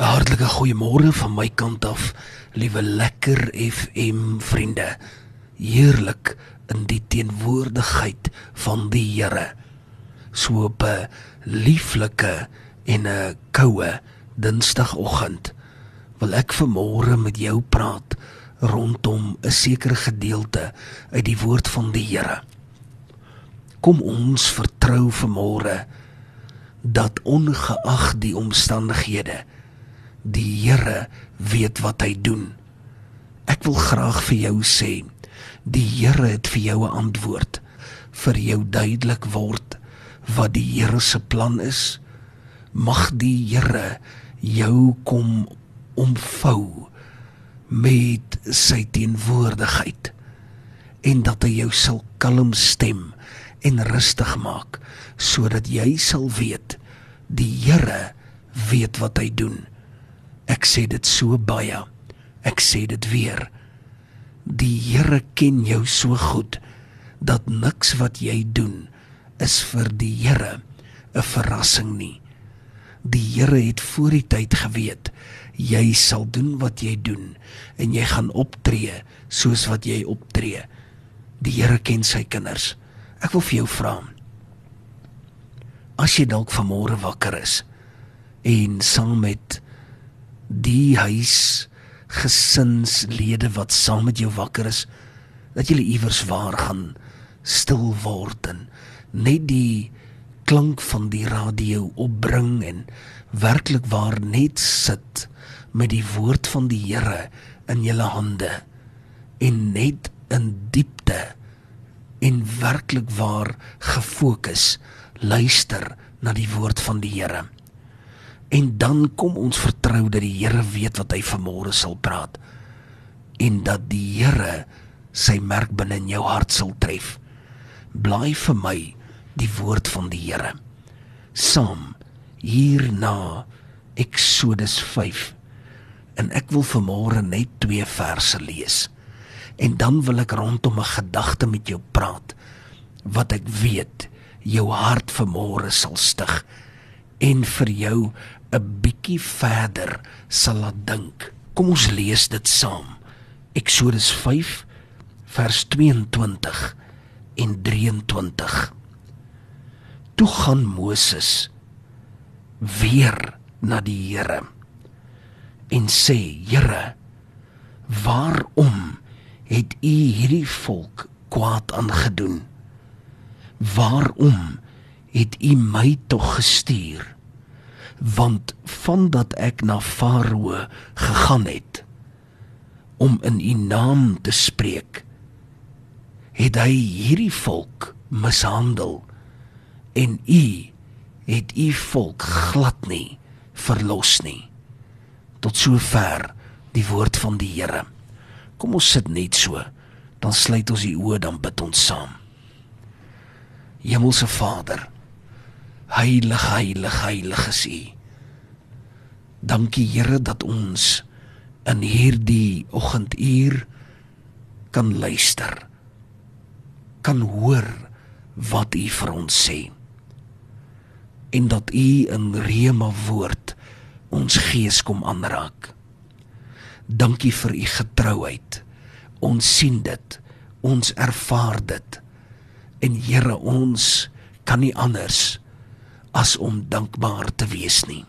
'n hartlike goeiemôre van my kant af, liewe Lekker FM vriende. Heerlik in die teenwoordigheid van die Here. So op 'n lieflike en 'n koue Dinsdagoggend wil ek vanmôre met jou praat rondom 'n sekere gedeelte uit die woord van die Here. Kom ons vertrou vanmôre dat ongeag die omstandighede, die Here weet wat hy doen. Ek wil graag vir jou sê, die Here het vir jou 'n antwoord, vir jou duidelik word wat die Here se plan is. Mag die Here jou kom omvou met sy teenwoordigheid en dat hy jou sal kalm stem en rustig maak, sodat jy sal weet, die Here weet wat hy doen. Ek sê dit so baie, ek sê dit weer. Die Here ken jou so goed, dat niks wat jy doen, is vir die Here 'n verrassing nie. Die Here het voor die tyd geweet, jy sal doen wat jy doen, en jy gaan optree, soos wat jy optree. Die Here ken sy kinders. Ek wil vir jou vra, as jy dalk vanmôre wakker is, en saam met die huis gesinslede wat saam met jou wakker is, dat julle iewers waar gaan stil word en net die klank van die radio opbring en werklik waar net sit met die woord van die Here in julle hande en net in diepte en werklik waar gefokus luister na die woord van die Here. En dan kom ons vertrou dat die Here weet wat hy vanmôre sal praat en dat die Here sy merk binne in jou hart sal tref. Blaai vir my die woord van die Here. Saam hierna Eksodus 5 en ek wil vanmôre net 2 verse lees en dan wil ek rondom 'n gedagte met jou praat wat ek weet jou hart vanmôre sal stig en vir jou 'n bietjie verder sal laat dink. Kom ons lees dit saam. Eksodus 5 vers 22 en 23. Toe gaan Moses weer na die Here en sê: Here, waarom het U hierdie volk kwaad aangedoen? Waarom het U my tog gestuur? Want vandat ek na Farao gegaan het om in U naam te spreek, het hy hierdie volk mishandel en U het U volk glad nie verlos nie. Tot sover die woord van die Here. Kom ons sit net so, dan sluit ons die oë, dan bid ons saam. Hemelse Vader, heilig, heilig, heilig is U. Dankie Here dat ons in hierdie oggenduur kan luister, kan hoor wat U vir ons sê en dat U in Rema woord ons gees kom aanraak. Dankie vir U getrouheid, ons sien dit, ons ervaar dit en Here, ons kan nie anders as om dankbaar te wees nie.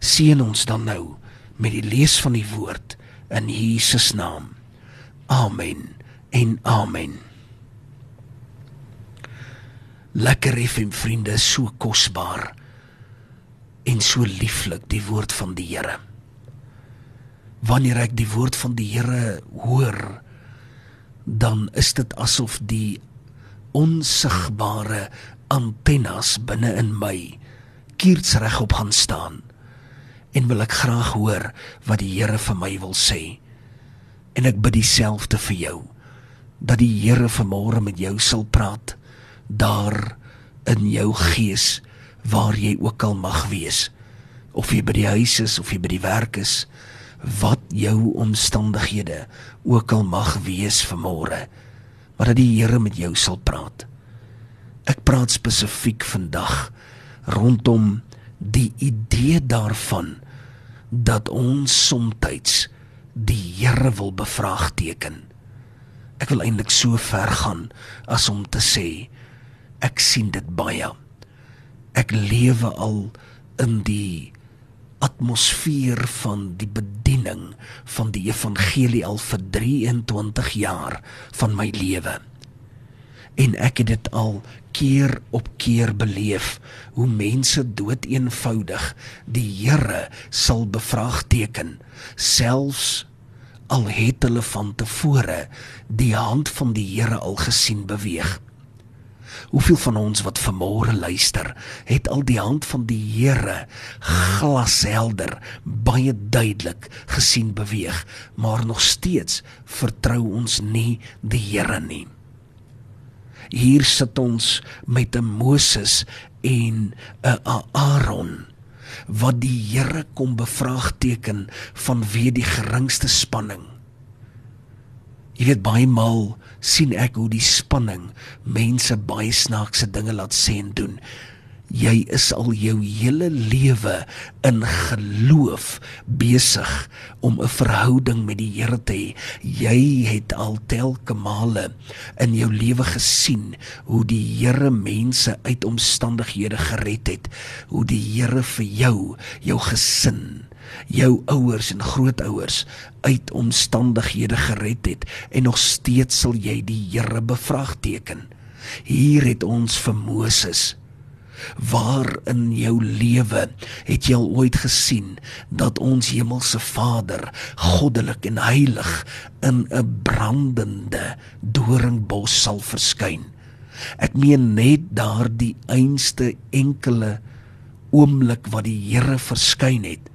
Seën ons dan nou met die lees van die woord in Jesus naam. Amen en amen. Lekker FM vriende, so kosbaar en so lieflik die woord van die Here. Wanneer ek die woord van die Here hoor, dan is dit asof die onsigbare antennes binne in my kiertsreg op gaan staan en wil ek graag hoor wat die Here vir my wil sê. En ek bid dieselfde vir jou, dat die Here vanmôre met jou sal praat, daar in jou gees, waar jy ook al mag wees, of jy by die huis is, of jy by die werk is, wat jou omstandighede ook al mag wees vanmôre, maar dat die Here met jou sal praat. Ek praat spesifiek vandag rondom die idee daarvan dat ons somtyds die Here wil bevraagteken. Ek wil eintlik so ver gaan as om te sê, ek sien dit baie. Ek lewe al in die atmosfeer van die bediening van die evangelie al vir 23 jaar van my lewe. En ek het dit al keer op keer beleef, hoe mense dood eenvoudig die Here sal bevraagteken, selfs al het hulle van tevore die hand van die Here al gesien beweeg. Hoeveel van ons wat vanmôre luister, het al die hand van die Here glashelder, baie duidelik gesien beweeg, maar nog steeds vertrou ons nie die Here nie. Hier sit ons met 'n Moses en 'n Aaron, wat die Here kom bevraagteken vanweë die geringste spanning. Jy weet, baie maal sien ek hoe die spanning mense baie snaakse dinge laat sê en doen. Jy is al jou hele lewe in geloof besig om 'n verhouding met die Here te hê. Jy het al telke male in jou lewe gesien hoe die Here mense uit omstandighede gered het, hoe die Here vir jou, jou gesin, jou ouers en grootouers uit omstandighede gered het, en nog steeds sal jy die Here bevraagteken. Hier het ons vir Moses. Waar in jou lewe het jy al ooit gesien dat ons hemelse Vader goddelik en heilig in 'n brandende doringbos sal verskyn? Ek meen net daardie einste enkele oomblik wat die Here verskyn het,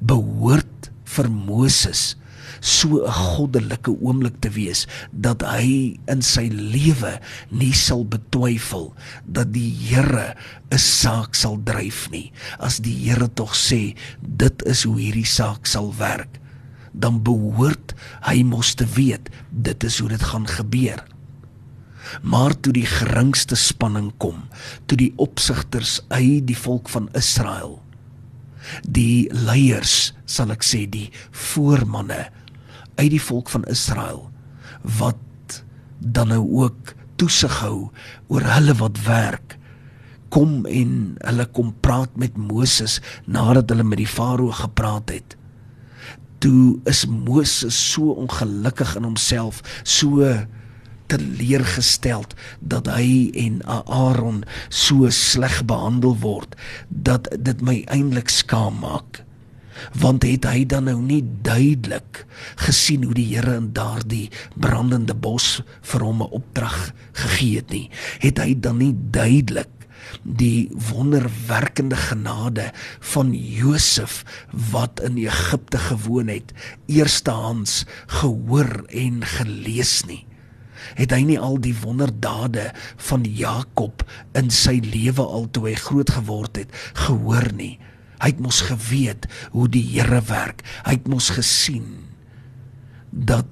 behoort vir Moses so 'n goddelike oomblik te wees, dat hy in sy lewe nie sal betwyfel dat die Here 'n saak sal dryf nie. As die Here tog sê, dit is hoe hierdie saak sal werk, dan behoort hy mos te weet, dit is hoe dit gaan gebeur. Maar toe die geringste spanning kom, toe die opsigters uit die volk van Israel, die leiers, sal ek sê, die voormanne uit die volk van Israel, wat dan nou ook toesig hou oor hulle wat werk, kom en hulle kom praat met Moses nadat hulle met die Farao gepraat het. Toe is Moses so ongelukkig in homself, so teleurgesteld dat hy en Aaron so sleg behandel word, dat dit my eintlik skaam maak. Want het hy dan nou nie duidelik gesien hoe die Here in daardie brandende bos vir hom 'n opdrag gegee het nie? Het hy dan nie duidelik die wonderwerkende genade van Josef, wat in Egipte gewoon het, eerstehands gehoor en gelees nie? Het hy nie al die wonderdade van Jakob in sy lewe al toe hy groot geword het, gehoor nie? Hy het mos geweet hoe die Here werk. Hy het mos gesien dat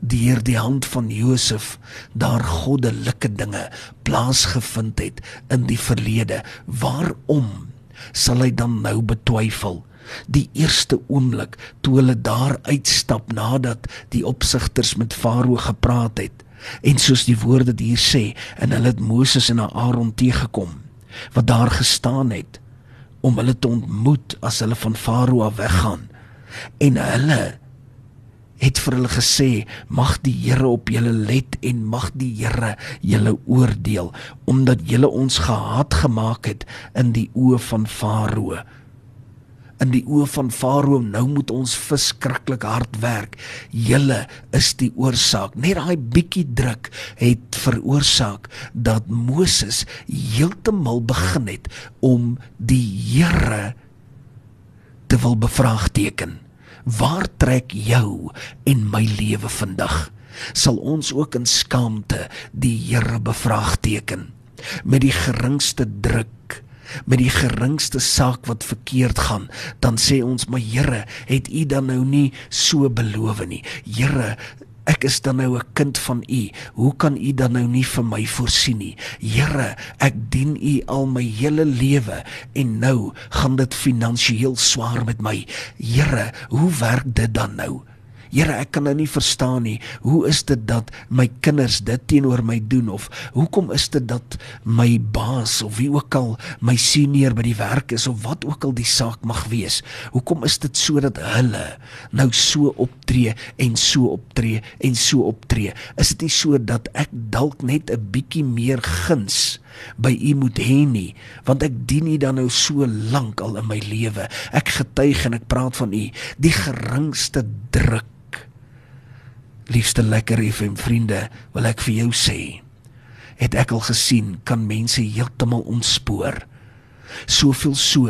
deur die hand van Josef daar goddelike dinge plaasgevind het in die verlede. Waarom sal hy dan nou betwyfel? Die eerste oomblik toe hulle daar uitstap nadat die opsigters met Farao gepraat het, en soos die woorde die hier sê, en hulle het Moses en Aaron tegekom, wat daar gestaan het, om hulle te ontmoet as hulle van Farao af weggaan. En hulle het vir hulle gesê, mag die Here op julle let en mag die Here julle oordeel, omdat julle ons gehaat gemaak het in die oë van Farao. In die oë van Farao, nou moet ons verskriklik hard werk. Julle is die oorsaak. Net daai bietjie druk het veroorsaak dat Moses heeltemal begin het om die Here te wil bevraagteken. Waar trek jou en my lewe vandag? Sal ons ook in skaamte die Here bevraagteken? Met die geringste druk, met die geringste saak wat verkeerd gaan, dan sê ons, maar Here, het U dan nou nie so beloof nie? Here, Ek is dan nou 'n kind van U. Hoe kan U dan nou nie vir my voorsien nie? Here, ek dien U al my hele lewe en nou gaan dit finansiëel swaar met my. Here, hoe werk dit dan nou? Here, ek kan nou nie verstaan nie, hoe is dit dat my kinders dit teenoor my doen, of hoekom is dit dat my baas, of wie ook al my senior by die werk is, of wat ook al die saak mag wees, hoekom is dit so dat hulle nou so optree, en so optree, en so optree, is dit nie so dat ek dalk net 'n bietjie meer guns by U moet hê nie, want ek dien U dan nou so lank al in my lewe, ek getuig en ek praat van U, die geringste druk. Liefste Lekker FM vriende, wil ek vir jou sê, het ek al gesien, kan mense heeltemal ontspoor, soveel so,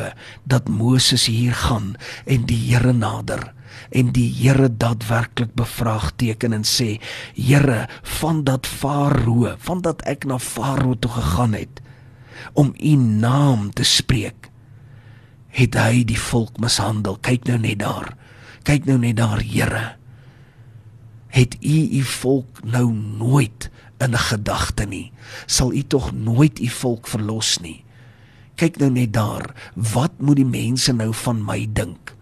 dat Moses hier gaan, en die Here nader, en die Here daadwerklik bevraagteken en sê, Here, van dat ek na Farao toe gegaan het, om U naam te spreek, het hy die volk mishandel, kyk nou net daar, Here, het U volk nou nooit in gedagte nie, sal U tog nooit U volk verlos nie, kyk nou net daar, wat moet die mense nou van my dink,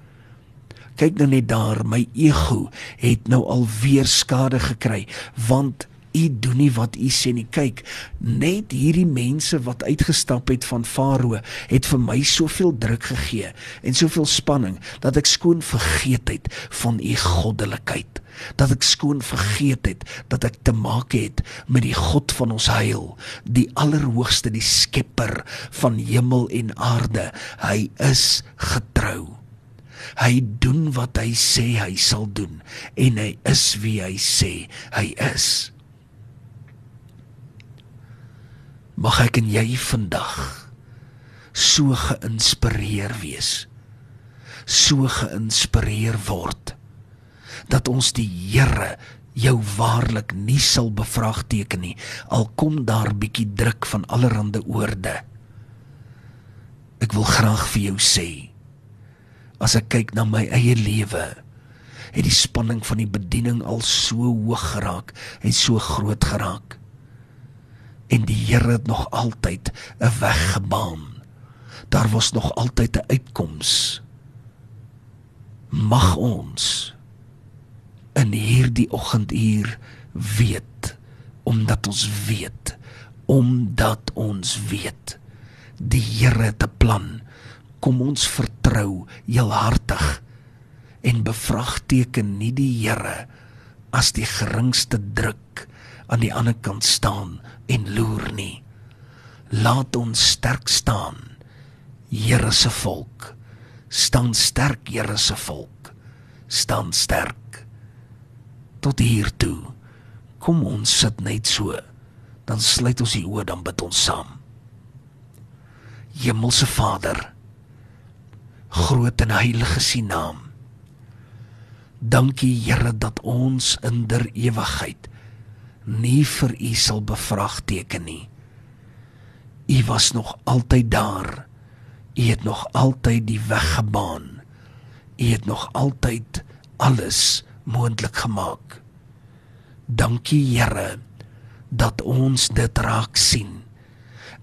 kyk nou net daar, my ego het nou alweer skade gekry, want U doen nie wat U sê nie, kyk, net hierdie mense wat uitgestap het van Farao, het vir my soveel druk gegee, en soveel spanning, dat ek skoon vergeet het van U goddelikheid, dat ek skoon vergeet het, dat ek te maak het met die God van ons heil, die allerhoogste, die skepper van hemel en aarde, hy is getrou. Hy doen wat hy sê hy sal doen, en hy is wie hy sê hy is. Mag ek en jy vandag so geïnspireer wees, so geïnspireer word, dat ons die Here jou waarlik nie sal bevraagteken nie, al kom daar bietjie druk van allerhande oorde. Ek wil graag vir jou sê, as ek kyk na my eie lewe, het die spanning van die bediening al so hoog geraak en so groot geraak. En die Here het nog altyd 'n weg gebaan. Daar was nog altyd 'n uitkoms. Mag ons in hierdie oggenduur weet, omdat ons weet, die Here het 'n plan. Kom ons vertrou heelhartig en bevraagteken nie die Here as die geringste druk aan die ander kant staan en loer nie. Laat ons sterk staan, Here se volk. Staan sterk, Here se volk. Staan sterk. Tot hier toe. Kom ons sit net so, dan sluit ons die oë, dan bid ons saam. Hemelse Vader, groot en heilig is U naam. Dankie Here dat ons in der ewigheid nie vir U sal bevraagteken nie. U was nog altyd daar. U het nog altyd die weg gebaan. U het nog altyd alles moontlik gemaak. Dankie Here dat ons dit raak sien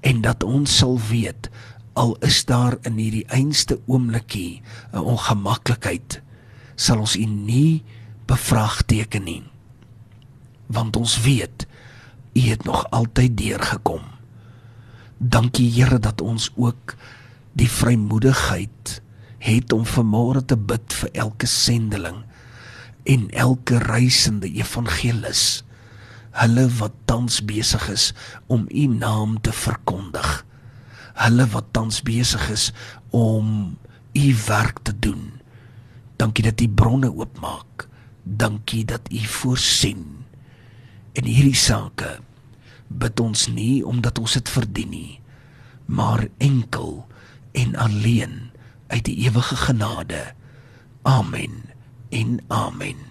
en dat ons sal weet, al is daar in hierdie einste oomblikkie 'n ongemaklikheid, sal ons U nie bevraagteken nie. Want ons weet, U het nog altyd deurgekom. Dankie Here dat ons ook die vrymoedigheid het om vanmôre te bid vir elke sendeling en elke reisende evangelis, hulle wat tans besig is om U naam te verkondig, hulle wat tans besig is om U werk te doen. Dankie dat U bronne oopmaak. Dankie dat U voorsien. In hierdie sake bid ons nie omdat ons dit verdien nie, maar enkel en alleen uit die ewige genade. Amen en amen.